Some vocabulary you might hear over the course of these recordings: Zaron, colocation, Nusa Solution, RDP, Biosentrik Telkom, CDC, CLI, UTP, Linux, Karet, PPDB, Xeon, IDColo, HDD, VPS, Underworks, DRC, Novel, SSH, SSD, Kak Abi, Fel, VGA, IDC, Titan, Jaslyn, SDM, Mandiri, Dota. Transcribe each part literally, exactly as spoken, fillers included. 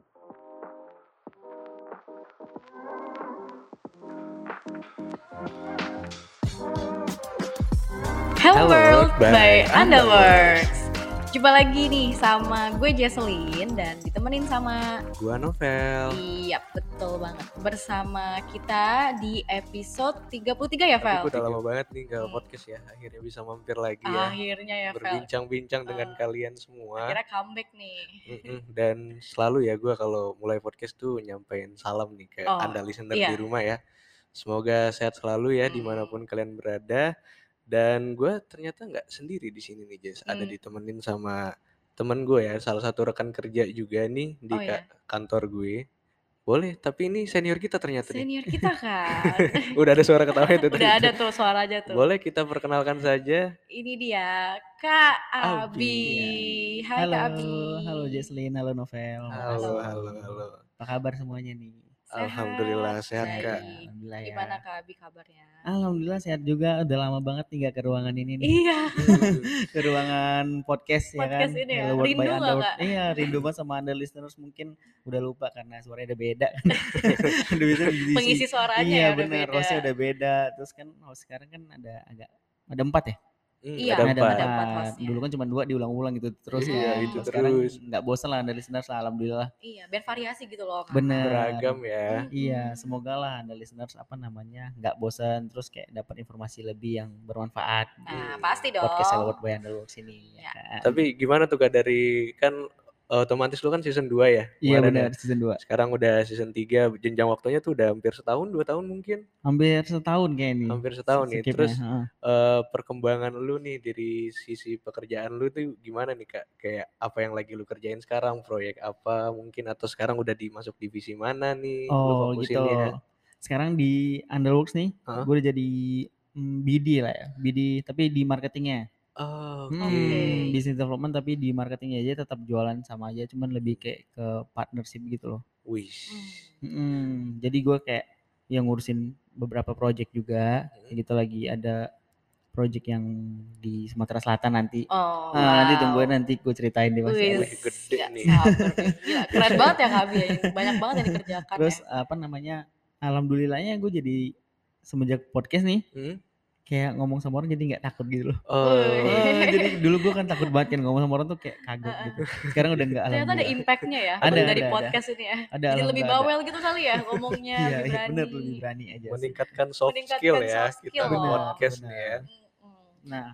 Hello, Hello World by Underworks. Jumpa lagi nih sama gue Jaslyn dan ditemenin sama gue Novel. Iya, betul banget. Bersama kita di episode tiga puluh tiga ya, Fel. Udah lama banget nih gak hmm. podcast ya. Akhirnya bisa mampir lagi ya. Akhirnya ya, Fel. Berbincang-bincang uh, dengan kalian semua. Akhirnya comeback nih. Mm-mm. Dan selalu ya gue kalau mulai podcast tuh nyampein salam nih ke oh, anda listener iya. di rumah ya. Semoga sehat selalu ya hmm. dimanapun kalian berada. Dan gue ternyata nggak sendiri di sini nih, Jess. Hmm. Ada ditemenin sama temen gue ya, salah satu rekan kerja juga nih di oh, ka- ya? kantor gue. Boleh, tapi ini senior kita ternyata senior nih. Senior kita kan. Udah ada suara ketawa itu. Udah ada tuh suara aja tuh. Boleh kita perkenalkan saja. Ini dia Kak Abi. Abi. Hai halo, Kak Abi. Halo Jaslyn, halo Novel. Halo, halo, halo. Apa kabar semuanya nih? Sehat. Alhamdulillah sehat Jadi, Kak. Alhamdulillah ya. Gimana Kak Abi kabarnya? Alhamdulillah sehat juga. Udah lama banget nih gak ke ruangan ini nih. Iya. Ke ruangan podcast, podcast ya kan. Podcast ini ya. Rindu gak Kak? Iya, rindu banget sama anda listeners, mungkin udah lupa karena suaranya udah beda. Pengisi suaranya iya, ya udah bener, beda. Iya benar, hostnya udah beda. Terus kan host sekarang kan ada agak ada empat ya? Hmm, iya, ada empat. Ada empat hostnya. Dulu kan cuma dua diulang-ulang gitu terus. Iya, ya. Itu sekarang terus. Gak bosan lah anda listeners, alhamdulillah. Iya, biar variasi gitu loh. Bener. Beragam ya. Iya, semoga lah anda listeners apa namanya gak bosan, terus kayak dapat informasi lebih yang bermanfaat. Nah, pasti dong. Podcast Selawat by Underworks ini. Ya. Kan? Tapi gimana tuh Kak, dari kan otomatis lu kan season dua ya? Iya benar, season dua. Sekarang udah season tiga, jenjang waktunya tuh udah hampir setahun, dua tahun mungkin. Hampir setahun kayaknya. Hampir setahun nih. Terus uh. Uh, perkembangan lu nih dari sisi pekerjaan lu tuh gimana nih Kak? Kayak apa yang lagi lu kerjain sekarang, proyek apa mungkin, atau sekarang udah dimasuk divisi mana nih? Oh gitu. Ya? Sekarang di Underworks nih, huh? gue udah jadi mm, B D lah ya, B D tapi di marketingnya. Oh, okay. hmm, business development tapi di marketingnya aja tetap jualan sama aja, cuman lebih kayak ke partnership gitu loh. Wih. Hmm, jadi gue kayak yang ngurusin beberapa project juga, hmm. gitu lagi ada project yang di Sumatera Selatan nanti. Oh, nah, wow. Nanti tungguin nanti gue ceritain deh mas. Wih, gede ya, nih. Gila, keren banget ya Kak Abi, banyak banget yang dikerjakan. Terus ya. apa namanya? Alhamdulillahnya gue jadi semenjak podcast nih. Hmm? Kayak ngomong sama orang jadi gak takut gitu loh. Oh. Oh, jadi dulu gue kan takut banget kan ngomong sama orang tuh kayak kagum gitu. Sekarang udah gak, alhamdulillah. Ternyata ada impactnya ya ada, dari ada, podcast ada. Ini ya. Ada, jadi lebih bawel ada. Gitu kali ya ngomongnya. Iya, lebih berani. Iya bener, lebih berani aja. Meningkatkan soft Meningkatkan skill ya. Soft skill. Kita di podcast nih ya. Nah,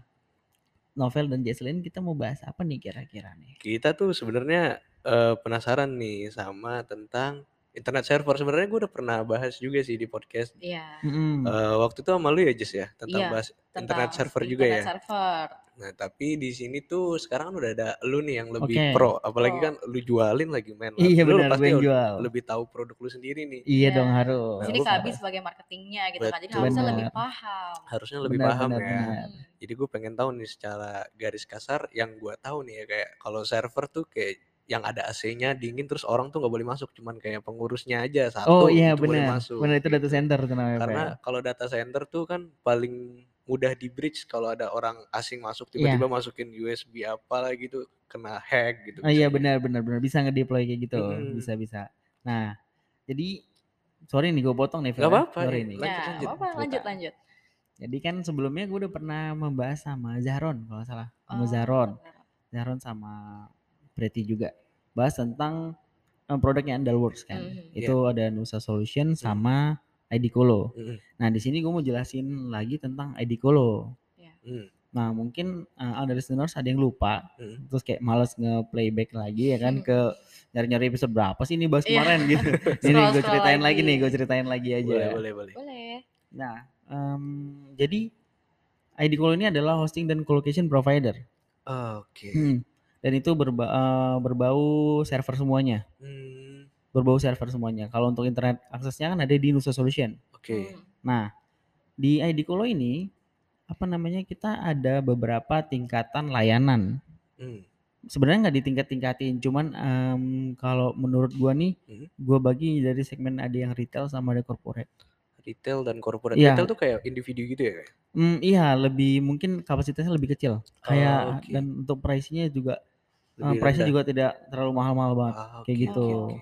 Novel dan Jaslyn kita mau bahas apa nih kira-kira nih? Kita tuh sebenarnya uh, penasaran nih sama tentang internet server. Sebenarnya gue udah pernah bahas juga sih di podcast. Iya. Mm. Uh, waktu itu sama lu ya Jess ya tentang yeah, bahas tentang internet server internet juga ya. Internet server. Nah tapi di sini tuh sekarang kan udah ada lu nih yang lebih okay. pro. Apalagi pro. Kan lu jualin lagi men. Iya benar. Lu pasti jual. Lebih tahu produk lu sendiri nih. Iya yeah. dong harus. Nah, jadi Kak Abi sebagai marketingnya gitu kan. Jadi harusnya bener. lebih paham. Harusnya lebih bener, paham bener, ya. Bener. Jadi gue pengen tahu nih secara garis kasar yang gue tahu nih ya, kayak kalau server tuh kayak yang ada A C-nya dingin terus orang tuh nggak boleh masuk, cuman kayak pengurusnya aja satu oh, iya, itu bener. boleh masuk. Benar, itu data center kenapa? Karena ya? Kalau data center tuh kan paling mudah di breach kalau ada orang asing masuk tiba-tiba yeah. masukin U S B apalah gitu, kena hack gitu. Oh, iya benar benar benar bisa ngedeploy kayak gitu, hmm. bisa bisa. Nah jadi sorry nih gue potong nih. Gak apa-apa. Sorry nih. Lanjut, ya, lanjut. Apa, lanjut lanjut. Jadi kan sebelumnya gue udah pernah membahas sama Zaron kalau salah, sama oh, Zaron, Zaron sama Berarti juga bahas tentang um, produknya Underworks kan. Mm-hmm. Itu yeah. ada Nusa Solution sama mm. IDColo. Mm-hmm. Nah di sini gue mau jelasin lagi tentang IDColo. Yeah. Mm. Nah mungkin uh, ada listeners ada yang lupa, mm. terus kayak malas nge-playback lagi ya kan, mm. ke nyari-nyari episode berapa sih ini bahas yeah. kemarin gitu. Ini gue ceritain lagi. lagi nih, gue ceritain lagi aja. Boleh, ya. boleh, boleh. boleh. Nah um, jadi IDColo ini adalah hosting dan colocation provider. Oh, Oke. Okay. Hmm. Dan itu berba, uh, berbau server semuanya, hmm. berbau server semuanya. Kalau untuk internet aksesnya kan ada di Nusa Solution. Oke. Okay. Nah di IDColo ini apa namanya kita ada beberapa tingkatan layanan. Hmm. Sebenarnya nggak ditingkat-tingkatin, cuman um, kalau menurut gua nih, hmm. gua bagi dari segmen ada yang retail sama ada corporate. Retail dan corporate. Ya. Retail tuh kayak individu gitu ya? Hmm, iya lebih mungkin kapasitasnya lebih kecil. Oh, kayak okay. dan untuk pricingnya juga. Lebih uh, price-nya rendah. Juga tidak terlalu mahal-mahal banget ah, okay, kayak gitu. Okay, okay.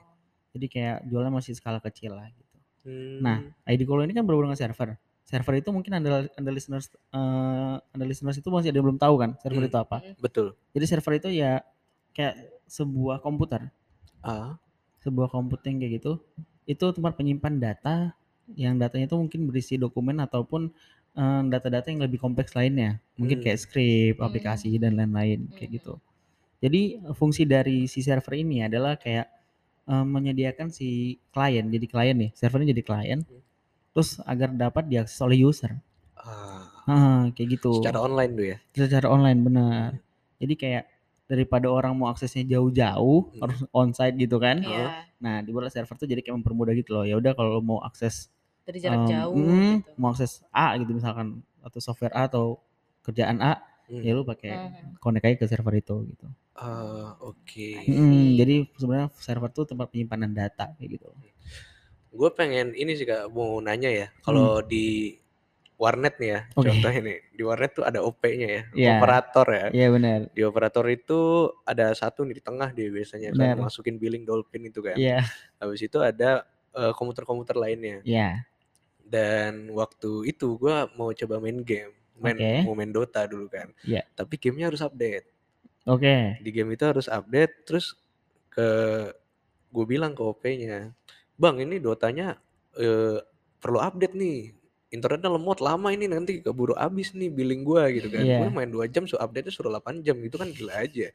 Jadi kayak jualan masih skala kecil lah gitu. Hmm. Nah, IDColo ini kan berhubungan server. Server itu mungkin anda, anda listeners uh, anda listeners itu masih ada yang belum tahu kan server hmm. itu apa? Betul. Jadi server itu ya kayak sebuah komputer. Ah. Sebuah komputer yang kayak gitu. Itu tempat penyimpan data yang datanya itu mungkin berisi dokumen ataupun um, data-data yang lebih kompleks lainnya, mungkin hmm. kayak script, aplikasi hmm. dan lain-lain kayak hmm. gitu. Jadi fungsi dari si server ini adalah kayak um, menyediakan si klien, jadi klien nih, servernya jadi klien, hmm. terus agar dapat diakses oleh user. Ah, ah kayak gitu. Secara online tuh ya? Secara online benar. Hmm. Jadi kayak daripada orang mau aksesnya jauh-jauh hmm. harus onsite gitu kan? Yeah. Nah dibuatlah server tuh jadi kayak mempermudah gitu loh. Ya udah kalau mau akses dari jarak um, jauh mm, gitu. Mau akses A gitu misalkan atau software A atau kerjaan A hmm. ya lu pakai hmm. connect aja ke server itu gitu. Uh, oke. Okay. Mm, jadi sebenarnya server tuh tempat penyimpanan data kayak gitu. Gue pengen ini sih Kak, mau nanya ya kalau hmm. di warnet nih ya, okay. Contohnya nih di warnet tuh ada O P-nya ya, yeah. operator ya. Iya yeah, benar. Di operator itu ada satu nih di tengah dia biasanya kan masukin billing dolphin itu kan. Iya. Yeah. Habis itu ada uh, komputer-komputer lainnya. Iya. Yeah. Dan waktu itu gue mau coba main game, main okay. mau main Dota dulu kan. Yeah. Tapi gamenya harus update. Oke. Okay. Di game itu harus update, terus ke gue bilang ke O P-nya, bang ini Dotanya uh, perlu update nih. Internetnya lemot lama ini nanti keburu abis nih billing gue gitu kan. Yeah. Gue main dua jam suruh update-nya suruh delapan jam gitu kan gila aja.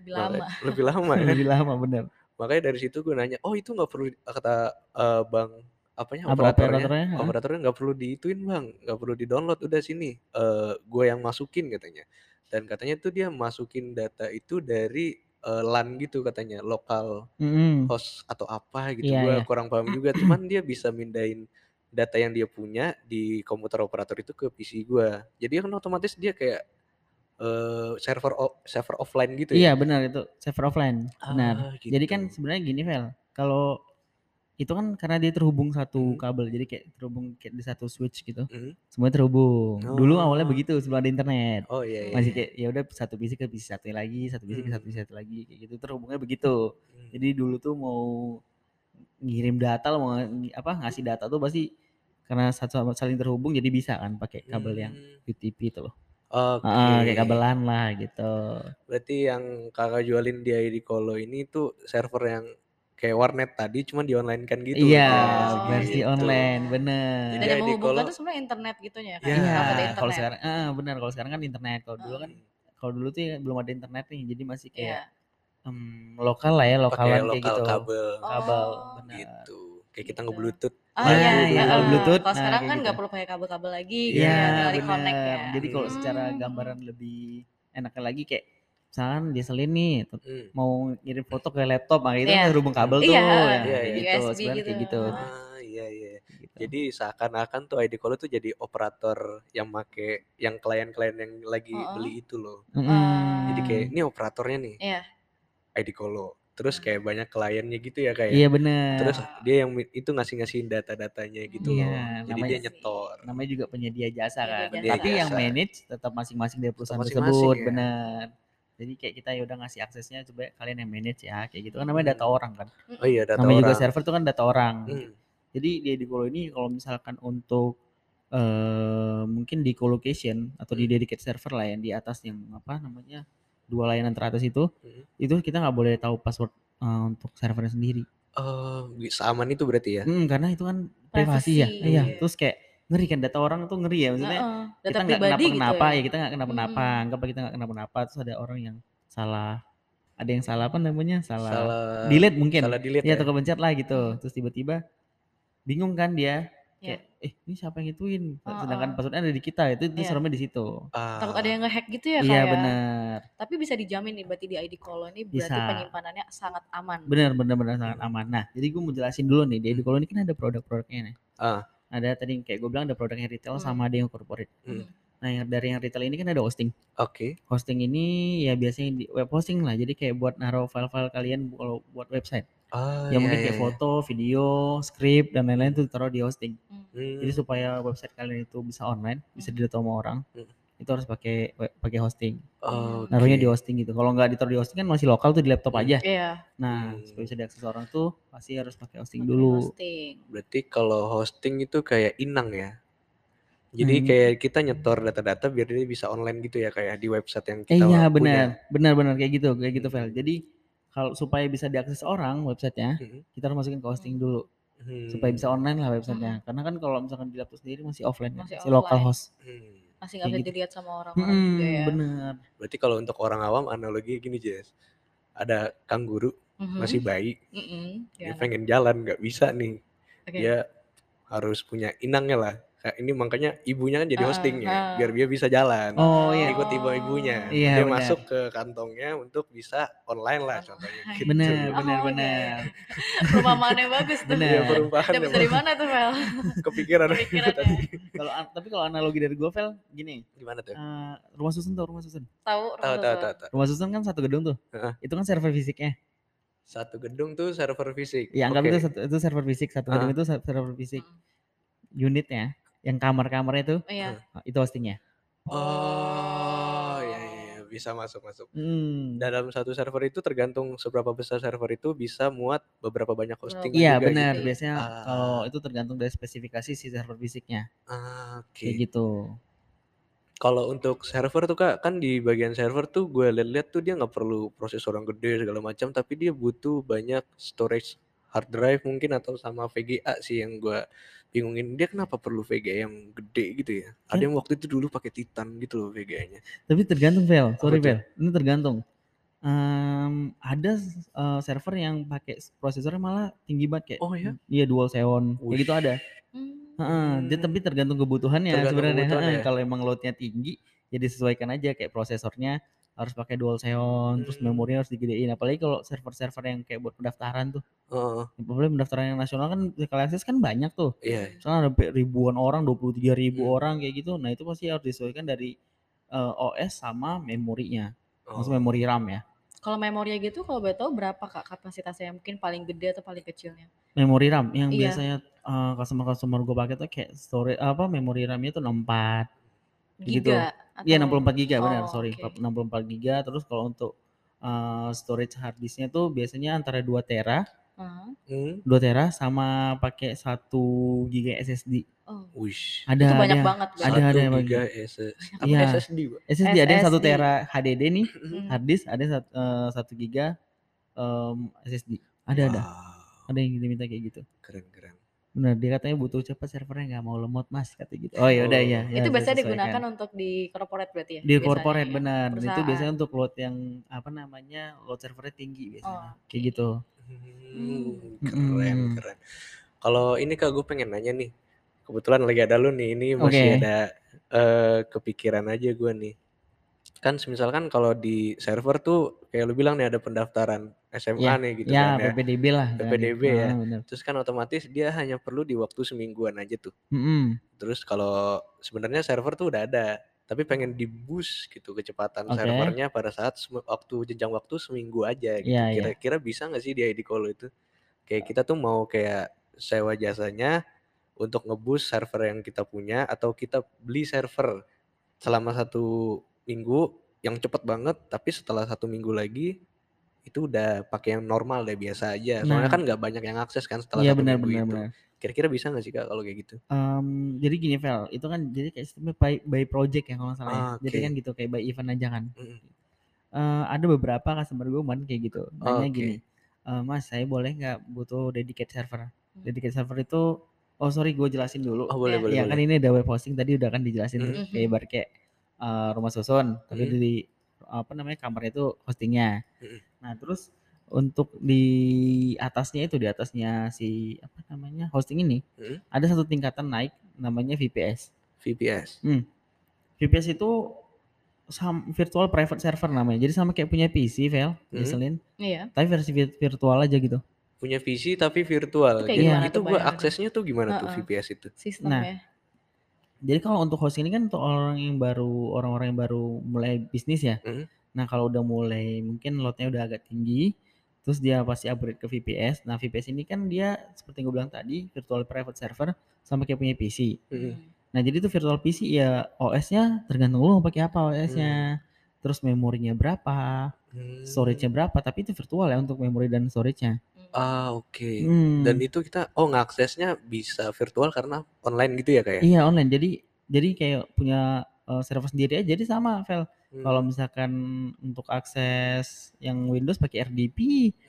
Lebih lama. Lebih lama ya. Lebih lama bener. Makanya dari situ gue nanya, oh itu gak perlu kata uh, bang apanya operatornya, operatornya, huh? operatornya gak perlu diituin bang, gak perlu di download, udah sini uh, gue yang masukin katanya. Dan katanya tuh dia masukin data itu dari uh, LAN gitu katanya, lokal mm-hmm. host atau apa gitu. Yeah, gue yeah. kurang paham juga, cuman dia bisa mindahin data yang dia punya di komputer operator itu ke P C gue. Jadi kan otomatis dia kayak uh, server o- server offline gitu ya. Iya benar itu, server offline. Ah, benar. Gitu. Jadi kan sebenarnya gini Vel, kalau itu kan karena dia terhubung satu hmm. kabel. Jadi kayak terhubung kayak di satu switch gitu. Hmm. Semuanya terhubung. Oh. Dulu awalnya begitu sebelum ada internet. Oh iya iya. Masih kayak ya udah satu P C ke P C satu lagi, satu P C hmm. ke satu P C satu lagi kayak gitu terhubungnya begitu. Hmm. Jadi dulu tuh mau ngirim data mau apa ngasih data tuh pasti karena satu saling terhubung jadi bisa kan pakai kabel hmm. yang U T P itu loh. Oke. Okay. Ah, kayak kabelan lah gitu. Berarti yang kakak jualin di IDColo ini tuh server yang kayak warnet tadi cuma di online kan gitu. Iya, oh, versi gitu. Online, bener. Jadi yang menghubungkan tuh sebenarnya internet gitunya kan. Iya, yeah. kalau sekarang ah benar kalau sekarang kan internet. Kalau oh. dulu kan kalau dulu tuh belum ada internet nih jadi masih kayak yeah. Um, lokal lah ya, lokalan kayak lokal gitu. Kabel, kabel, oh, benar. Gitu. Kayak kita nge-bluetooth. Oh nah, iya, iya. Nah, Bluetooth. Kalau nah, sekarang kan nggak gitu. Perlu pakai kabel-kabel lagi, ya, gitu, ya, dari connect ya. Jadi kalau hmm. secara gambaran lebih enaknya lagi kayak, misalkan Jaslyn nih hmm. mau ngirim foto ke laptop, makanya itu yeah. kan hubung kabel yeah. tuh, yeah. Ya, yeah. gitu. U S B sebenarnya gitu. Kayak gitu. Ah iya iya. Gitu. Jadi seakan-akan tuh IDColo tuh jadi operator yang make, yang klien-klien yang lagi oh. beli itu loh. Hmm. Jadi kayak ini operatornya nih. Yeah. IDColo terus kayak banyak kliennya gitu ya kayak. Iya benar. Terus dia yang itu ngasih-ngasihin data-datanya gitu iya, loh. Jadi namanya, dia nyetor. Namanya juga penyedia jasa kan. Penyedia tapi jasa. Yang manage tetap masing-masing dari perusahaan tersebut ya. Benar. Jadi kayak kita ya udah ngasih aksesnya coba kalian yang manage ya kayak gitu kan namanya data orang kan. Oh iya data namanya orang. Namanya juga server itu kan data orang. Hmm. Jadi di IDColo ini kalau misalkan untuk uh, mungkin di colocation atau di dedicated server lah yang di atas yang apa namanya dua layanan teratas itu, hmm. itu kita nggak boleh tahu password uh, untuk servernya sendiri. Uh, Seaman itu berarti ya? Hmm, karena itu kan privasi, privasi ya. Iya. Terus kayak ngeri kan data orang tuh ngeri ya maksudnya. Uh-uh. Data kita nggak kenapa-kenapa gitu ya. Ya kita nggak kenapa-kenapa, hmm. anggap kita nggak kenapa-kenapa. Terus ada orang yang salah, ada yang salah apa namanya? Salah, salah delete mungkin. Salah delete ya, ya. Atau kepencet lah gitu. Terus tiba-tiba bingung kan dia. Kayak, yeah. eh ini siapa yang ngituin? Oh, sedangkan oh. passwordnya ada di kita, itu itu yeah. seremnya di situ. Ah. Takut ada yang nge-hack gitu ya kayak. Iya benar. Tapi bisa dijamin nih berarti di IDColo ini berarti bisa. Penyimpanannya sangat aman. Benar benar benar sangat aman. Nah, jadi gue mau jelasin dulu nih di IDColo ini kan ada produk-produknya nih. Ah. Ada tadi kayak gue bilang ada produknya retail hmm. sama ada yang corporate. Hmm. Nah, yang dari yang retail ini kan ada hosting. Oke. Okay. Hosting ini ya biasanya di web hosting lah. Jadi kayak buat naruh file-file kalian kalau buat website. Ah, yang iya, mungkin kayak iya. foto, video, script dan lain-lain itu ditaruh di hosting. Hmm. Jadi supaya website kalian itu bisa online, bisa dilihat sama orang. Hmm. itu harus pakai pakai hosting. Oh, okay. Naruhnya di hosting gitu. Kalau nggak ditaruh di hosting kan masih lokal tuh di laptop aja. Iya. Nah, hmm. supaya bisa diakses orang tuh pasti harus pakai hosting pake dulu. Hosting. Berarti kalau hosting itu kayak inang ya. Jadi hmm. kayak kita nyetor data-data biar dia bisa online gitu ya, kayak di website yang kita eh, punya. Iya, benar. Benar-benar kayak gitu, kayak gitu, Fel. Jadi kalau supaya bisa diakses orang websitenya, hmm. kita harus masukin ke hosting dulu. Hmm. Supaya bisa online lah websitenya. Hmm. Karena kan kalau misalkan di laptop sendiri masih offline, masih kan? Si local host. Hmm. Masih nggak bisa gitu. Dilihat sama orang-orang hmm, juga ya. Bener. Berarti kalau untuk orang awam analoginya gini, Jess. Ada kangguru mm-hmm. masih bayi, mm-hmm. dia pengen jalan nggak bisa nih. Okay. Dia harus punya inangnya lah. Nah, ini makanya ibunya kan jadi hostingnya, uh, uh. biar dia bisa jalan, oh, iya. ikut ibu-ibunya, iya, dia bener. Masuk ke kantongnya untuk bisa online lah contohnya. Gitu. Bener, bener, oh, bener. Perumpamaannya bagus tuh. Bener. Ya, dapat dari mana tuh, Fel? Kepikiran. Kepikirannya. Kalau tapi kalau analogi dari gue, Fel, gini. Gimana tuh? Uh, rumah susun tau rumah susun? Tahu. Tahu, tahu, tahu. Rumah susun kan satu gedung tuh. Uh-huh. Itu kan server fisiknya. Satu gedung tuh server fisik. Iya, anggap okay. itu, itu server fisik. Satu gedung uh-huh. itu server fisik. Unitnya. Yang kamar-kamarnya itu, oh, iya. itu hostingnya. Oh, iya, iya. Bisa masuk-masuk. Hmm. Dalam satu server itu tergantung seberapa besar server itu bisa muat beberapa banyak hosting. Oh, iya, benar. Gitu. Biasanya ah. kalau itu tergantung dari spesifikasi si server fisiknya. Ah, oke. Okay. Kayak gitu. Kalau untuk server tuh Kak, kan di bagian server tuh gue lihat-lihat tuh dia nggak perlu proses orang gede segala macam, tapi dia butuh banyak storage. Hard drive mungkin atau sama V G A sih yang gue bingungin, dia kenapa perlu V G A yang gede gitu ya? Kan? Ada yang waktu itu dulu pakai Titan gitu loh V G A-nya. Tapi tergantung Fel, sorry Fel, ini tergantung. Um, ada uh, server yang pakai prosesornya malah tinggi banget kayak, oh ya, iya dual Xeon, kayak gitu ada. Hmm. Uh, dia tapi tergantung kebutuhannya sebenarnya. Ya. Kalau emang loadnya tinggi, ya disesuaikan aja kayak prosesornya harus pakai dual Xeon, hmm. terus memorinya harus digedein. Apalagi kalau server-server yang kayak buat pendaftaran tuh. Heeh. Uh. Problem pendaftaran yang nasional kan akses kan banyak tuh. Iya. Yeah. Misalnya ada ribuan orang, dua puluh tiga ribu hmm. orang kayak gitu. Nah, itu pasti harus disesuaikan dari uh, O S sama memorinya. Oh. Maksud memori RAM ya. Kalau memorinya gitu kalau boleh tahu berapa Kak kapasitasnya? Mungkin paling gede atau paling kecilnya? Memori RAM yang yeah. biasanya uh, customer-customer gue pakai tuh kayak storage apa memori RAM-nya tuh enam puluh empat gitu. Iya enam puluh empat giga oh, benar, sorry okay. enam puluh empat giga. Terus kalau untuk uh, storage hard disknya tuh biasanya antara dua tera, uh-huh. dua tera sama pakai satu giga S S D. Oh. Wish. Ada, itu banyak ada, banget. Ada ada yang giga S S D. Apa ya. S S D, S S D ada yang satu tera H D D nih, hard disk ada satu giga um, S S D. Ada wow. ada. Ada yang diminta kayak gitu. Keren-keren. Benar, dia katanya butuh cepat servernya nggak mau lemot mas kata gitu. Oh yaudah, oh. ya udah ya. Itu biasanya digunakan untuk di corporate berarti ya? Di corporate ya? Benar. Perusahaan. Itu biasanya untuk load yang apa namanya load servernya tinggi biasanya. Oh. Kayak gitu. Hmm, keren hmm. keren. Kalau ini Kak gue pengen nanya nih. Kebetulan lagi ada lu nih. Ini masih okay. ada uh, kepikiran aja gue nih. Kan misalkan kalau di server tuh kayak lu bilang nih ada pendaftaran S M A ya, nih gitu ya, kan ya. P P D B lah. P P D B ya. Ah, bener. Terus kan otomatis dia hanya perlu di waktu semingguan aja tuh. Mm-hmm. Terus kalau sebenarnya server tuh udah ada, tapi pengen di-boost gitu kecepatan okay. servernya pada saat waktu jenjang waktu seminggu aja gitu. Ya, kira-kira ya. Bisa enggak sih di IDColo itu? Kayak kita tuh mau kayak sewa jasanya untuk nge-boost server yang kita punya atau kita beli server selama satu minggu yang cepet banget tapi setelah satu minggu lagi itu udah pakai yang normal deh biasa aja soalnya nah. kan nggak banyak yang akses kan setelah ya, satu bener, minggu bener, itu bener. Kira-kira bisa nggak sih Kak kalau kayak gitu? Um, jadi gini Fel, itu kan jadi kayak sistemnya by, by project ya kalau nggak salah ah, ya. Okay. Jadi kan gitu kayak by event aja kan. Mm-hmm. Uh, ada beberapa customer gue kemarin kayak gitu nanya okay. gini, e, mas saya boleh nggak butuh dedicated server? Dedicated server itu oh sorry gue jelasin dulu. Oh boleh ya, boleh. Ya boleh. Kan ini ada web hosting tadi udah kan dijelasin mm-hmm. kayak bar kayak uh, rumah susun mm-hmm. tapi di apa namanya kamarnya itu hostingnya. Mm-hmm. Nah terus untuk di atasnya itu di atasnya si apa namanya hosting ini hmm? ada satu tingkatan naik namanya V P S. V P S. Hmm. V P S itu virtual private server namanya. Jadi sama kayak punya P C, Fel, hmm? Jaslyn. Iya. Tapi versi virtual aja gitu. Punya P C tapi virtual. Itu jadi itu gua aksesnya tuh gimana uh-uh. tuh V P S itu? Sistem nah, ya. Jadi kalau untuk hosting ini kan untuk orang yang baru orang-orang yang baru mulai bisnis ya. Hmm? Nah kalau udah mulai mungkin loadnya udah agak tinggi terus dia pasti upgrade ke V P S. Nah V P S ini kan dia seperti yang gue bilang tadi virtual private server sama kayak punya P C. Mm-hmm. Nah jadi itu virtual P C ya O S-nya tergantung lu pakai apa O S-nya, hmm. terus memorinya berapa, hmm. storage-nya berapa, tapi itu virtual ya untuk memori dan storage-nya. Ah oke. Okay. Hmm. Dan itu kita oh ngaksesnya bisa virtual karena online gitu ya kayak? Iya online. Jadi jadi kayak punya uh, server sendiri aja. Jadi sama Fel. Hmm. Kalau misalkan untuk akses yang Windows pakai R D P,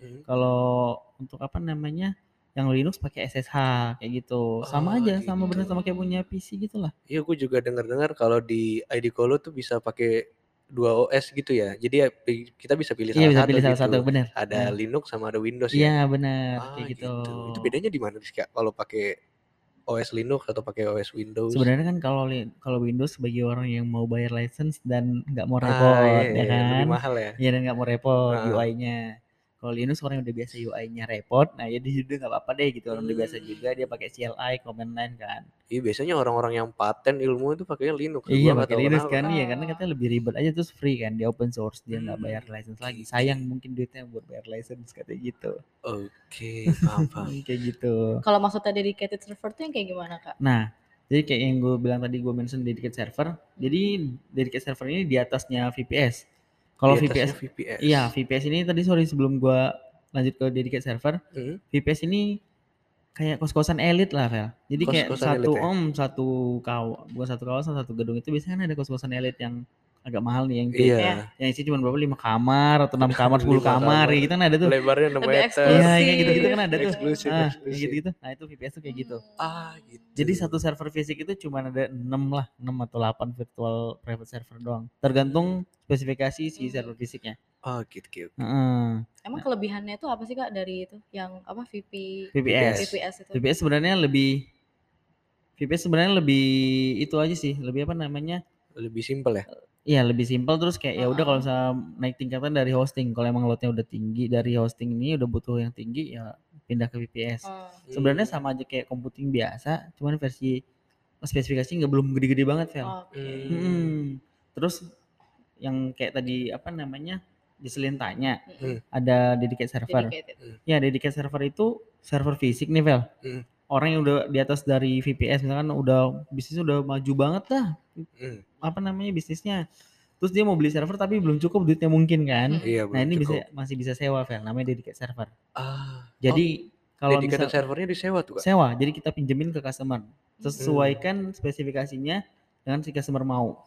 hmm. kalau untuk apa namanya yang Linux pakai S S H kayak gitu. Sama oh, aja, gitu. Sama benar sama kayak punya P C gitulah. Iya, gue juga dengar-dengar kalau di IDColo tuh bisa pakai dua O S gitu ya. Jadi kita bisa pilih iya, salah bisa satu. Iya, pilih salah gitu. Satu, benar. Ada ya. Linux sama ada Windows ya. Iya, benar. Ah, kayak gitu. gitu. Itu bedanya di mana sih Kak? Kalau pakai O S Linux atau pakai O S Windows? Sebenarnya kan kalau kalau Windows bagi orang yang mau bayar license dan enggak mau repot ah, iya, ya kan. Iya, lebih mahal ya. Iya, dan enggak mau repot ah. U I-nya. Kalau Linux orang yang udah biasa U I-nya repot, nah ya dia juga nggak apa-apa deh gitu. Orang hmm. udah biasa juga dia pakai C L I, command line kan. Iya biasanya orang-orang yang paten ilmu itu pakainya Linux. Iya pakai Linux kan, iya karena katanya lebih ribet aja terus free kan, dia open source dia nggak hmm. bayar license lagi. Sayang mungkin duitnya buat bayar license katanya gitu. Oke, okay, paham. Kayak gitu. Kalau maksudnya dedicated server tuh yang kayak gimana Kak? Nah jadi kayak yang gue bilang tadi gue mention dedicated server. Jadi dedicated server ini di atasnya V P S. Kalau V P S, V P S, iya V P S ini tadi sorry sebelum gua lanjut ke dedicated server, hmm. V P S ini kayak kos-kosan elit lah, Fel. Jadi kos-kosan kayak satu om, ya? satu kaw, bukan satu kawasan, satu gedung itu biasanya ada kos-kosan elit yang agak mahal nih yang iya. ya, yang isi cuma berapa lima kamar atau enam kamar, sepuluh kamar, kamar. Gitu kan ada tuh. Lebarnya enam meter. Iya, kayak gitu-gitu kan ada tuh. Nah, gitu-gitu. Nah, itu V P S tuh kayak gitu. Ah, gitu. Jadi satu server fisik itu cuma ada enam lah, enam atau delapan virtual private server doang. Tergantung spesifikasi si server fisiknya. Oh, gitu-gitu. Heeh. Emang nah. kelebihannya itu apa sih Kak dari itu? Yang apa V P VPS, VPS itu? VPS sebenarnya lebih VPS sebenarnya lebih itu aja sih, lebih apa namanya? Lebih simpel ya. Iya lebih simpel terus kayak ya udah kalau misalnya naik tingkatan dari hosting kalau emang loadnya udah tinggi dari hosting ini udah butuh yang tinggi ya pindah ke V P S. Oh, sebenarnya iya. sama aja kayak computing biasa cuman versi spesifikasi nggak belum gede-gede banget Fel. Okay. Hmm. Terus yang kayak tadi apa namanya Jaslyn tanya hmm. ada dedicated server. Dedicated. Ya dedicated server itu server fisik nih Fel. Hmm. Orang yang udah di atas dari V P S misalkan udah bisnisnya udah maju banget lah hmm. apa namanya bisnisnya terus dia mau beli server tapi belum cukup duitnya mungkin kan hmm. iya, nah ini cukup. Bisa masih bisa sewa Fel namanya dedicated server ah, jadi oh, kalau dedicated misal, servernya disewa tuh Kak? Sewa jadi kita pinjemin ke customer sesuaikan hmm. spesifikasinya dengan si customer mau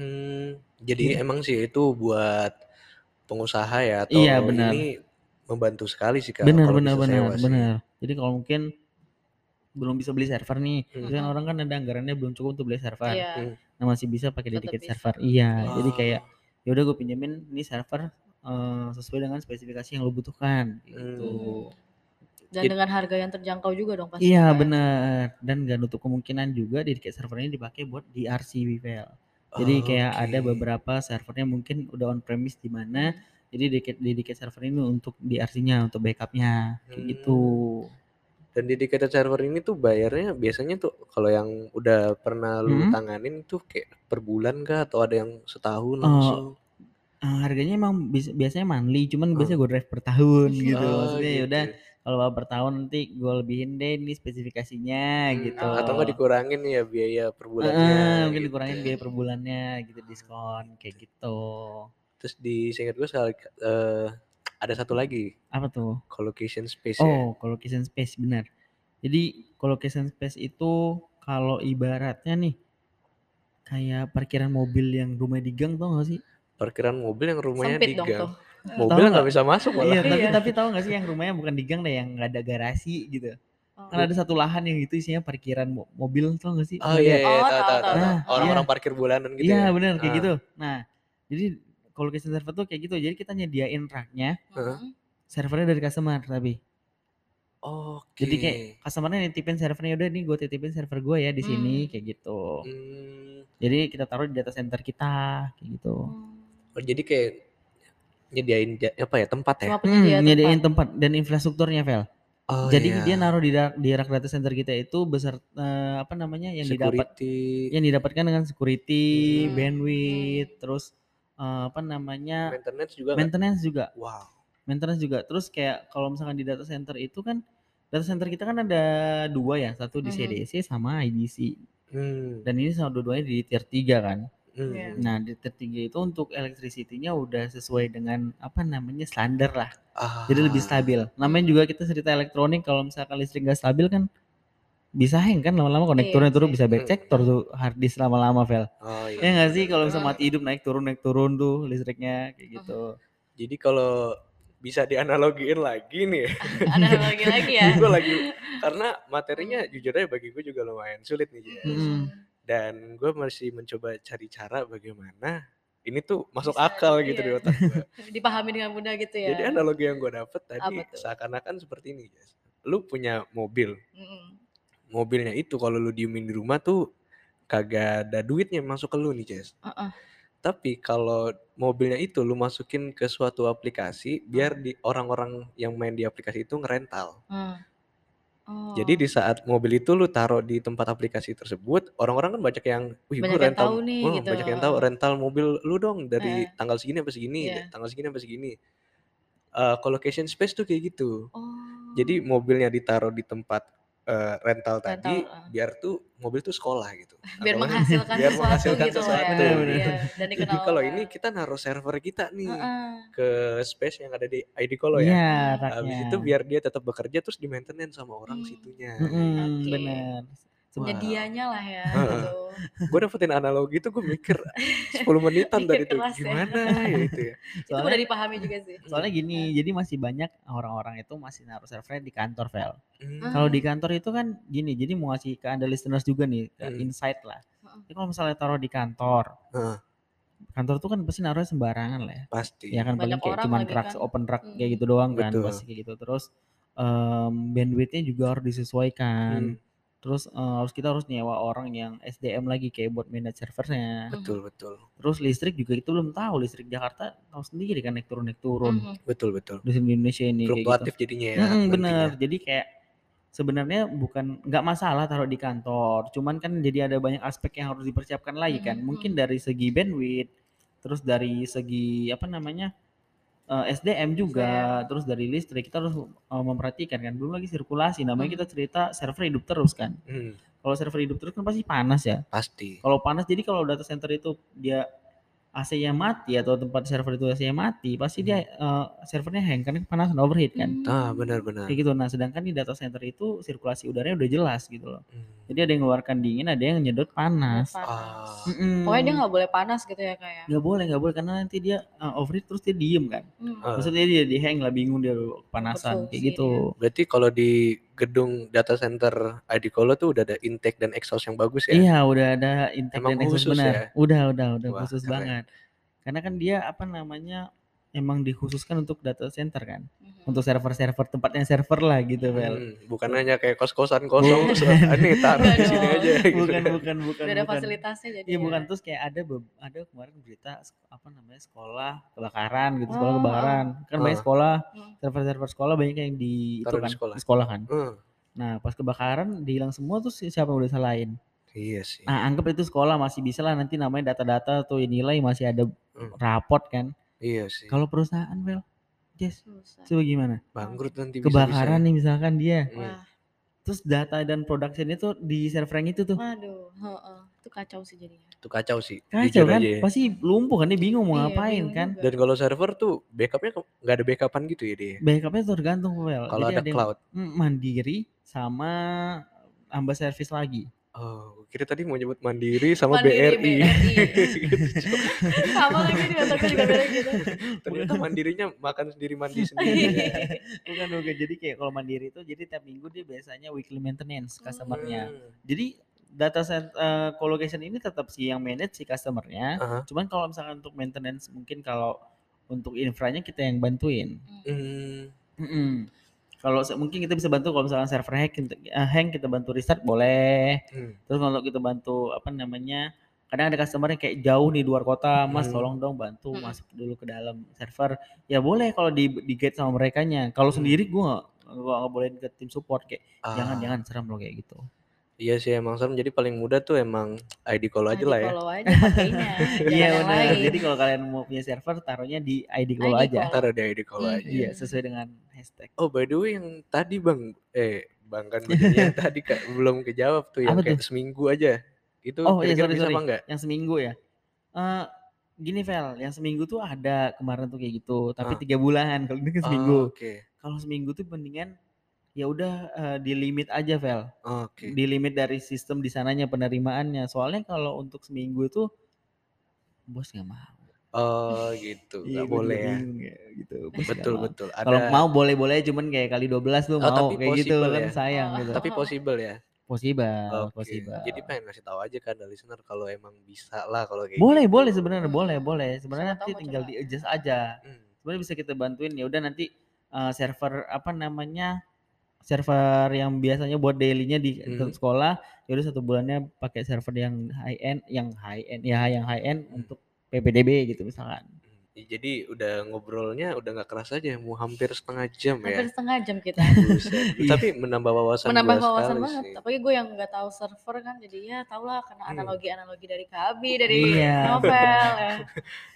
hmm. jadi hmm. emang sih itu buat pengusaha ya atau iya, benar. Ini membantu sekali sih Kak benar benar benar benar jadi kalau mungkin belum bisa beli server nih, hmm. kan orang kan ada anggarannya belum cukup untuk beli server, yeah. nah masih bisa pakai dedicated server, iya, oh. jadi kayak ya udah gue pinjemin ini server uh, sesuai dengan spesifikasi yang lo butuhkan, gitu. Hmm. Dan jadi, dengan harga yang terjangkau juga dong pasti. Iya benar, dan gak nutup kemungkinan juga dedicated server ini dipakai buat D R C Fel, jadi oh, kayak okay. ada beberapa servernya mungkin udah on premise di mana, jadi dedicated server ini untuk D R C-nya, untuk backupnya, hmm. kayak gitu. Dan dedicated server ini tuh bayarnya biasanya tuh kalau yang udah pernah lu hmm. tanganin tuh kayak per bulan kah atau ada yang setahun langsung? Uh, harganya emang biasanya monthly, cuman hmm. biasanya gue drive per tahun gitu. Oh, maksudnya gitu. Yaudah kalau per tahun nanti gue lebihin deh ini spesifikasinya hmm. gitu. Atau nggak dikurangin ya biaya per bulannya? Uh, mungkin gitu. Dikurangin biaya per bulannya gitu diskon kayak gitu. Terus di singkat gue sekali. Uh, Ada satu lagi. Apa tuh? Colocation space. Oh, ya? Colocation space benar. Jadi colocation space itu kalau ibaratnya nih kayak parkiran mobil yang rumahnya di gang tau gak sih? Parkiran mobil yang rumahnya sempit di gang. Mobil nggak bisa masuk malah. Iya, tapi tapi tahu nggak sih yang rumahnya bukan di gang deh yang nggak ada garasi gitu. Oh. Kan ada satu lahan yang itu isinya parkiran mobil tau gak sih? Oh iya, iya oh, tahu tahu. tahu. Nah, orang-orang iya. parkir bulanan gitu. Iya ya? Benar kayak ah. gitu. Nah jadi colocation server tuh kayak gitu. Jadi kita nyediain raknya. Uh-huh. Servernya dari customer tapi. Oke. Okay. Jadi kayak customernya nitipin servernya udah nih gue titipin server gue ya di sini hmm. kayak gitu. Hmm. Jadi kita taruh di data center kita kayak gitu. Oh, jadi kayak nyediain apa ya tempat ya? Hmm, nyediain tempat. tempat dan infrastrukturnya Fel. Oh, jadi iya. dia naruh di, di rak data center kita itu besar eh, apa namanya yang didapat yang didapatkan dengan security, hmm. bandwidth, hmm. terus Uh, apa namanya maintenance juga maintenance gak? juga wow maintenance juga terus kayak kalau misalkan di data center itu kan data center kita kan ada dua ya satu di mm-hmm. C D C sama I D C hmm. dan ini sama dua-duanya di tier tiga kan. Hmm. Nah di tier tiga itu untuk electricity-nya udah sesuai dengan apa namanya standar lah, ah. jadi lebih stabil. Namanya juga kita cerita elektronik, kalau misalkan listrik nggak stabil kan bisa hang kan lama-lama konektornya yeah, turun yeah. bisa becek turun hard disk lama-lama Fel. Oh, iya. Ya nggak sih kalau bisa mati hidup naik turun naik turun tuh listriknya kayak gitu. Jadi kalau bisa dianalogiin lagi nih. Analogi lagi ya. Gue lagi karena materinya jujur aja bagi gue juga lumayan sulit nih Jess. Hmm. Dan gue masih mencoba cari cara bagaimana ini tuh masuk bisa, akal iya. gitu di otak gue. Dipahami dengan mudah gitu ya. Jadi analogi yang gue dapet tadi seakan-akan seperti ini Jess. Lu punya mobil. Mm-mm. Mobilnya itu kalau lu diemin di rumah tuh kagak ada duitnya masuk ke lu nih Jess. Uh-uh. Tapi kalau mobilnya itu lu masukin ke suatu aplikasi biar di orang-orang yang main di aplikasi itu ngerental. Uh. Oh. Jadi di saat mobil itu lu taruh di tempat aplikasi tersebut, orang-orang kan banyak yang, wih gue rental, nih, oh, gitu. Banyak yang tahu rental mobil lu dong dari eh. tanggal segini sampai segini, yeah. tanggal segini sampai segini. Uh, colocation space tuh kayak gitu. Oh. Jadi mobilnya ditaruh di tempat Uh, rental, rental tadi uh. biar tuh mobil tuh sekolah gitu. Biar atau menghasilkan biar sesuatu, menghasilkan gitu sesuatu. Ya. Iya. Dan jadi kalau ini kita naruh server kita nih uh-uh. ke space yang ada di IDColo ya. ya Habis itu biar dia tetap bekerja terus di-maintenance sama orang hmm. situnya. Hmm, okay. Benar. Penyediaannya lah ya uh, gitu. Gue dapetin analogi itu gue mikir sepuluh menitan dari itu gimana ya itu ya. Soalnya, itu udah dipahami juga sih. Soalnya gini, jadi masih banyak orang-orang itu masih naruh server di kantor Vel. Hmm. Kalau di kantor itu kan gini, jadi mau ngasih ke Anda listeners juga nih hmm. insight lah. Jadi kalau misalnya taruh di kantor. Hmm. Kantor tuh kan pasti naruhnya sembarangan lah ya. Pasti. Ya kan banyak paling kayak cuman rak kan. Open rak hmm. kayak gitu doang kan. Betul. Pasti kayak gitu terus um, bandwidth-nya juga harus disesuaikan. Hmm. Terus uh, harus kita harus nyewa orang yang S D M lagi kayak buat manage servernya. Betul betul. Terus listrik juga itu belum tahu, listrik Jakarta tahu sendiri kan naik turun naik turun. Mm-hmm. Betul betul. Di Indonesia ini. Fluktuatif gitu. Jadinya ya. Hmm, bener. Jadi kayak sebenarnya bukan nggak masalah taruh di kantor, cuman kan jadi ada banyak aspek yang harus dipersiapkan lagi kan. Mm-hmm. Mungkin dari segi bandwidth, terus dari segi apa namanya? Uh, S D M juga, S D M. Terus dari listrik kita harus uh, memperhatikan kan, belum lagi sirkulasi, namanya hmm. kita cerita server hidup terus kan. Hmm. Kalau server hidup terus kan pasti panas ya. Pasti. Kalau panas jadi kalau data center itu dia A C-nya mati atau tempat server itu A C-nya mati, pasti hmm. dia uh, servernya hang karena kepanasan overheat kan. Hmm. Ah benar-benar. Kayak gitu. Nah sedangkan di data center itu sirkulasi udaranya udah jelas gitu loh. Hmm. Jadi ada yang ngeluarkan dingin, ada yang nyedot panas. panas. Ah. Pokoknya dia nggak boleh panas gitu ya kayak. Nggak boleh, nggak boleh karena nanti dia uh, overheat terus dia diem kan. Hmm. Ah. Maksudnya dia di hang lah, bingung dia kepanasan. Betul, kayak sih. Gitu. Berarti kalau di gedung data center IDColo tuh udah ada intake dan exhaust yang bagus ya? Iya, udah ada intake emang dan exhaust benar. Ya? Udah, udah, udah Wah, khusus keren. Banget. Karena kan dia apa namanya? Emang dikhususkan untuk data center kan, mm-hmm. untuk server-server tempatnya server lah gitu Bel. Hmm, bukan hmm. hanya kayak kos-kosan kosong terus ini taruh di sini aja. Gitu. Bukan bukan bukan. Udah ada bukan. Fasilitasnya jadi. Iya ya. Bukan terus kayak ada ada kemarin berita apa namanya sekolah kebakaran gitu oh. sekolah kebakaran kan oh. banyak sekolah server-server sekolah banyak yang di taruh itu kan di sekolah, di sekolah kan. Hmm. Nah pas kebakaran dihilang semua terus siapa yang udah salahin? Iya sih. Nah anggap itu sekolah masih bisa lah nanti namanya data-data atau nilai masih ada hmm. rapot kan. Iya sih. Kalau perusahaan Vel, Jess, coba gimana? Bangkrut nanti bisa. Kebakaran nih misalkan dia. Wah. Terus data dan production-nya tuh di server yang itu tuh. Waduh, heeh. Itu kacau sih jadinya. Itu kacau sih. Kacau kan? Aja. Pasti lumpuh kan dia bingung mau iya, ngapain kan. Juga. Dan kalau server tuh backupnya nggak ada backupan gitu ya dia. Backupnya tergantung Vel. Kalau ada, ada cloud. Yang, mm, Mandiri sama Amba Service lagi. Oh, kira tadi mau nyebut Mandiri sama Mandiri, B R I. Gitu. Sama lagi di otak juga kayak gitu. Ternyata Mandirinya makan sendiri mandi sendiri. Bukan juga. Jadi kayak kalau Mandiri itu jadi tiap minggu dia biasanya weekly maintenance customer-nya. Hmm. Jadi data set, uh, colocation ini tetap sih yang manage si customer-nya. Uh-huh. Cuman kalau misalkan untuk maintenance mungkin kalau untuk infranya kita yang bantuin. Hmm. Hmm. Kalau mungkin kita bisa bantu kalau misalkan server hack, hang kita bantu restart boleh. Hmm. Terus kalau kita bantu apa namanya, kadang ada customer yang kayak jauh nih luar kota, Mas hmm. tolong dong bantu hmm. masuk dulu ke dalam server. Ya boleh kalau di di gate sama merekanya. Kalau hmm. sendiri gua gua enggak bolehin ke tim support kayak ah. jangan-jangan serem lo kayak gitu. Iya sih emang serem, jadi paling mudah tuh emang IDColo aja lah ya. IDColo aja pakainya. Iya benar. Jadi kalau kalian mau punya server taruhnya di IDColo aja. Taruh di IDColo hmm. aja. Iya sesuai dengan hashtag. Oh by the way yang tadi bang, eh bang kan bedanya tadi kak belum kejawab tuh yang kayak seminggu aja. Itu oh, kira-kira iya, sorry, bisa sorry. apa enggak? Yang seminggu ya? Uh, gini Fel, yang seminggu tuh ada kemarin tuh kayak gitu, tapi tiga ah. bulanan kalau ini kan seminggu. Ah, okay. Kalau seminggu tuh mendingan ya udah uh, di limit aja Fel. Ah, okay. Di limit dari sistem di sananya penerimaannya. Soalnya kalau untuk seminggu tuh bos nggak mau. Oh gitu, nggak boleh ya. Gitu. Betul betul. Ada... Kalau mau boleh-boleh, cuman kayak kali dua belas tuh oh, mau kayak gitu ya? Kan sayang. Oh, gitu. Tapi possible ya. Possible, okay. possible. Jadi pengen ngasih tahu aja kan listener kalau emang bisa lah kalau kayak boleh gitu. Boleh sebenarnya hmm. boleh boleh sebenarnya nanti tinggal di adjust aja. Hmm. Sebenarnya bisa kita bantuin ya udah nanti uh, server apa namanya server yang biasanya buat dailynya di hmm. sekolah ya udah satu bulannya pakai server yang high end yang high end ya yang high end hmm. untuk P P D B gitu misalkan. Jadi udah ngobrolnya udah nggak keras aja, mau hampir setengah jam hampir ya. Hampir setengah jam kita. Tapi menambah wawasan. Menambah wawasan banget. Sih. Apalagi gue yang nggak tahu server kan, jadinya tau lah karena hmm. analogi-analogi dari Kak Abi, dari yeah. Novel. Ya.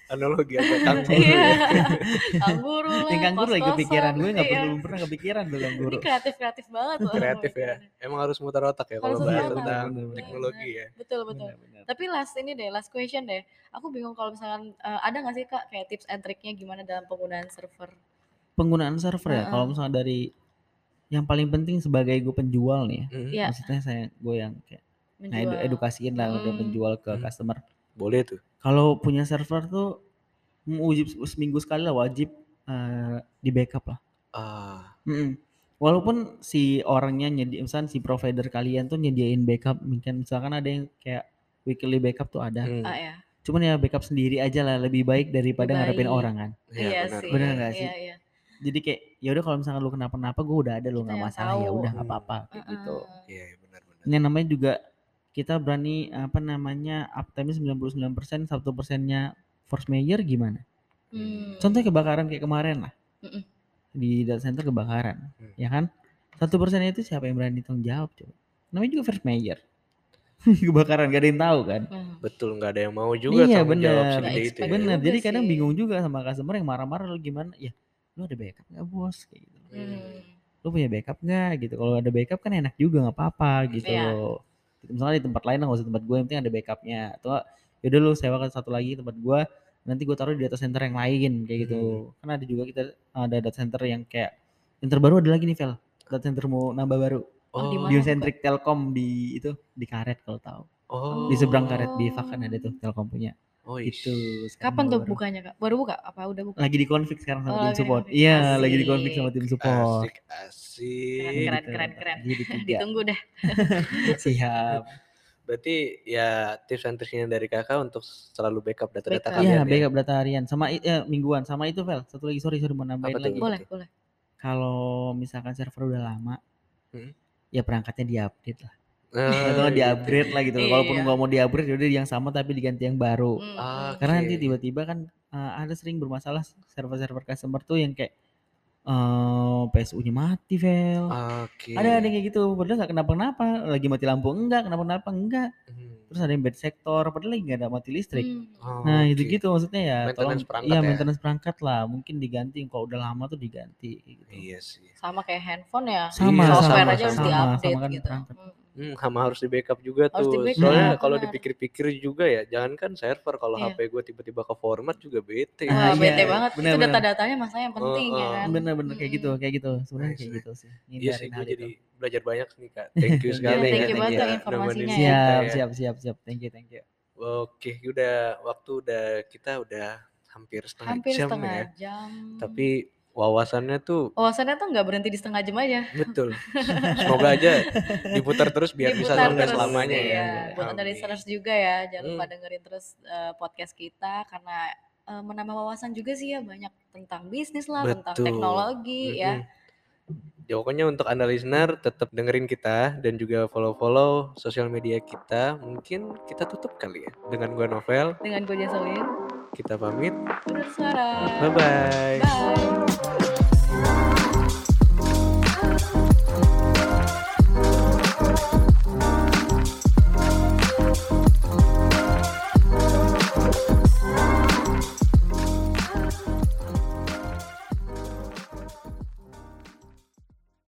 Analogi apa? Kangguru. ya. Kangguru lah. Yang kangguru lagi kepikiran gue nggak iya. belum pernah kepikiran tuh kangguru. Ini kreatif-kreatif banget loh. Kreatif ya. Emang harus muter otak ya kalau bahas tentang bener, teknologi bener. ya. Betul betul. Bener, bener. Tapi last ini deh, last question deh. Aku bingung kalau misalkan uh, ada nggak sih Kak kayak tips and triknya gimana dalam penggunaan server? Penggunaan server ya, uh-huh. kalau misalnya dari yang paling penting sebagai gue penjual nih, mm-hmm. ya. maksudnya saya gue yang kayak nah edu- edukasiin lah udah mm. penjual ke mm. customer. Boleh tuh. Kalau punya server tuh wajib seminggu sekali lah wajib uh, di backup lah. Uh. Walaupun si orangnya nyedi, misalnya si provider kalian tuh nyediain backup, mungkin misalkan ada yang kayak weekly backup tuh ada. Mm. Ah, ya. Cuman ya backup sendiri aja lah lebih baik daripada baik. ngarepin orang kan. Iya benar. Benar enggak sih? Iya, iya. Jadi kayak ya udah kalau misalkan lu kenapa-napa gue udah ada lu enggak masalah ya udah enggak apa-apa kayak uh-uh. gitu. Iya yeah, benar benar. Ini namanya juga kita berani apa namanya uptime sembilan puluh sembilan persen, satu persen nya force major gimana? Hmm. Contohnya kebakaran kayak kemarin lah. Uh-uh. Di data center kebakaran, hmm. ya kan? satu persen itu siapa yang berani tanggung jawab coba? Namanya juga force major. Kebakaran gak ada yang tahu kan hmm. betul gak ada yang mau juga iya, tanggung bener. jawab segede itu bener ya. Jadi kadang bingung juga sama customer yang marah-marah lu gimana ya lu ada backup gak bos kayak gitu hmm. lu punya backup gak gitu kalau ada backup kan enak juga gak apa-apa gitu ya. Loh misalnya di tempat lain gak usah tempat gue yang penting ada backupnya atau yaudah lu sewakan satu lagi tempat gue nanti gue taruh di data center yang lain kayak gitu hmm. kan ada juga kita ada data center yang kayak yang terbaru ada lagi nih Fel data center mau nambah baru Oh, Biosentrik Telkom di itu di Karet kalau tahu. Oh. Di seberang Karet di Fakan ada tuh Telkom punya. Oh, itu. Kapan tuh bukanya, Kak? Baru buka apa udah buka? Lagi di konflik sekarang sama oh, tim support. Iya, lagi di konflik sama tim support. Asik, asik. Keren, keren, keren. keren. Ditunggu dah. Siap. Berarti ya tips dan triknya dari Kakak untuk selalu backup data-data backup. harian. Iya, backup data harian sama eh, mingguan. Sama itu, Fel. Satu lagi sorry sorry mau nambahin lagi. Itu? Boleh, boleh. Kalau misalkan server udah lama, hmm? ya perangkatnya di-update lah. Atau di-upgrade lah gitu. Walaupun iya. gua mau di-upgrade yaudah yang sama tapi diganti yang baru. Mm. Okay. Karena nanti tiba-tiba kan uh, ada sering bermasalah server-server customer tuh yang kayak uh, P S U-nya mati, Fel. Okay. Ada ada yang kayak gitu. Padahal enggak kenapa-kenapa. Lagi mati lampu enggak, kenapa-kenapa enggak. Mm. Terus ada yang bad sector, padahal lagi enggak ada mati listrik. Mm. Oh, nah, okay. itu gitu maksudnya ya. Maintenance tolong, perangkat. Iya, ya. maintenance perangkat lah. Mungkin diganti kalau udah lama tuh diganti gitu. Iya sih. Sama kayak handphone ya, sama, software sama, aja harus di-update sama kan gitu. Hmm, sama harus di-backup juga harus tuh. Di-backup, soalnya nah, kalau dipikir-pikir juga ya, jangankan server kalau iya. H P gue tiba-tiba ke format juga bete. Ah, ya. Bete banget. Bener, itu bener. Data-datanya masalah yang penting oh, oh. ya kan. Bener-bener kayak gitu, kayak gitu. Sebenarnya nice. kayak gitu sih. Ini yes, gue jadi itu. belajar banyak nih Kak. Thank you sekali ya. Thank you banget informasinya. Siap, siap, siap, siap. Thank you, thank you. Oke, udah waktu udah kita udah hampir setengah hampir jam setengah ya. Jam. Tapi wawasannya tuh wawasannya tuh nggak berhenti di setengah jam aja. Betul. Semoga aja diputar terus biar diputar bisa sampai selamanya iya. ya. Buat dari listeners juga ya, jangan hmm. lupa dengerin terus uh, podcast kita karena uh, menambah wawasan juga sih ya banyak tentang bisnis lah, Betul. tentang teknologi hmm. ya. Ya pokoknya untuk anda listener tetap dengerin kita dan juga follow-follow sosial media kita. Mungkin kita tutup kali ya dengan gue Novel, dengan gue Jaslyn. Kita pamit. Benar suara. Bye-bye. Bye.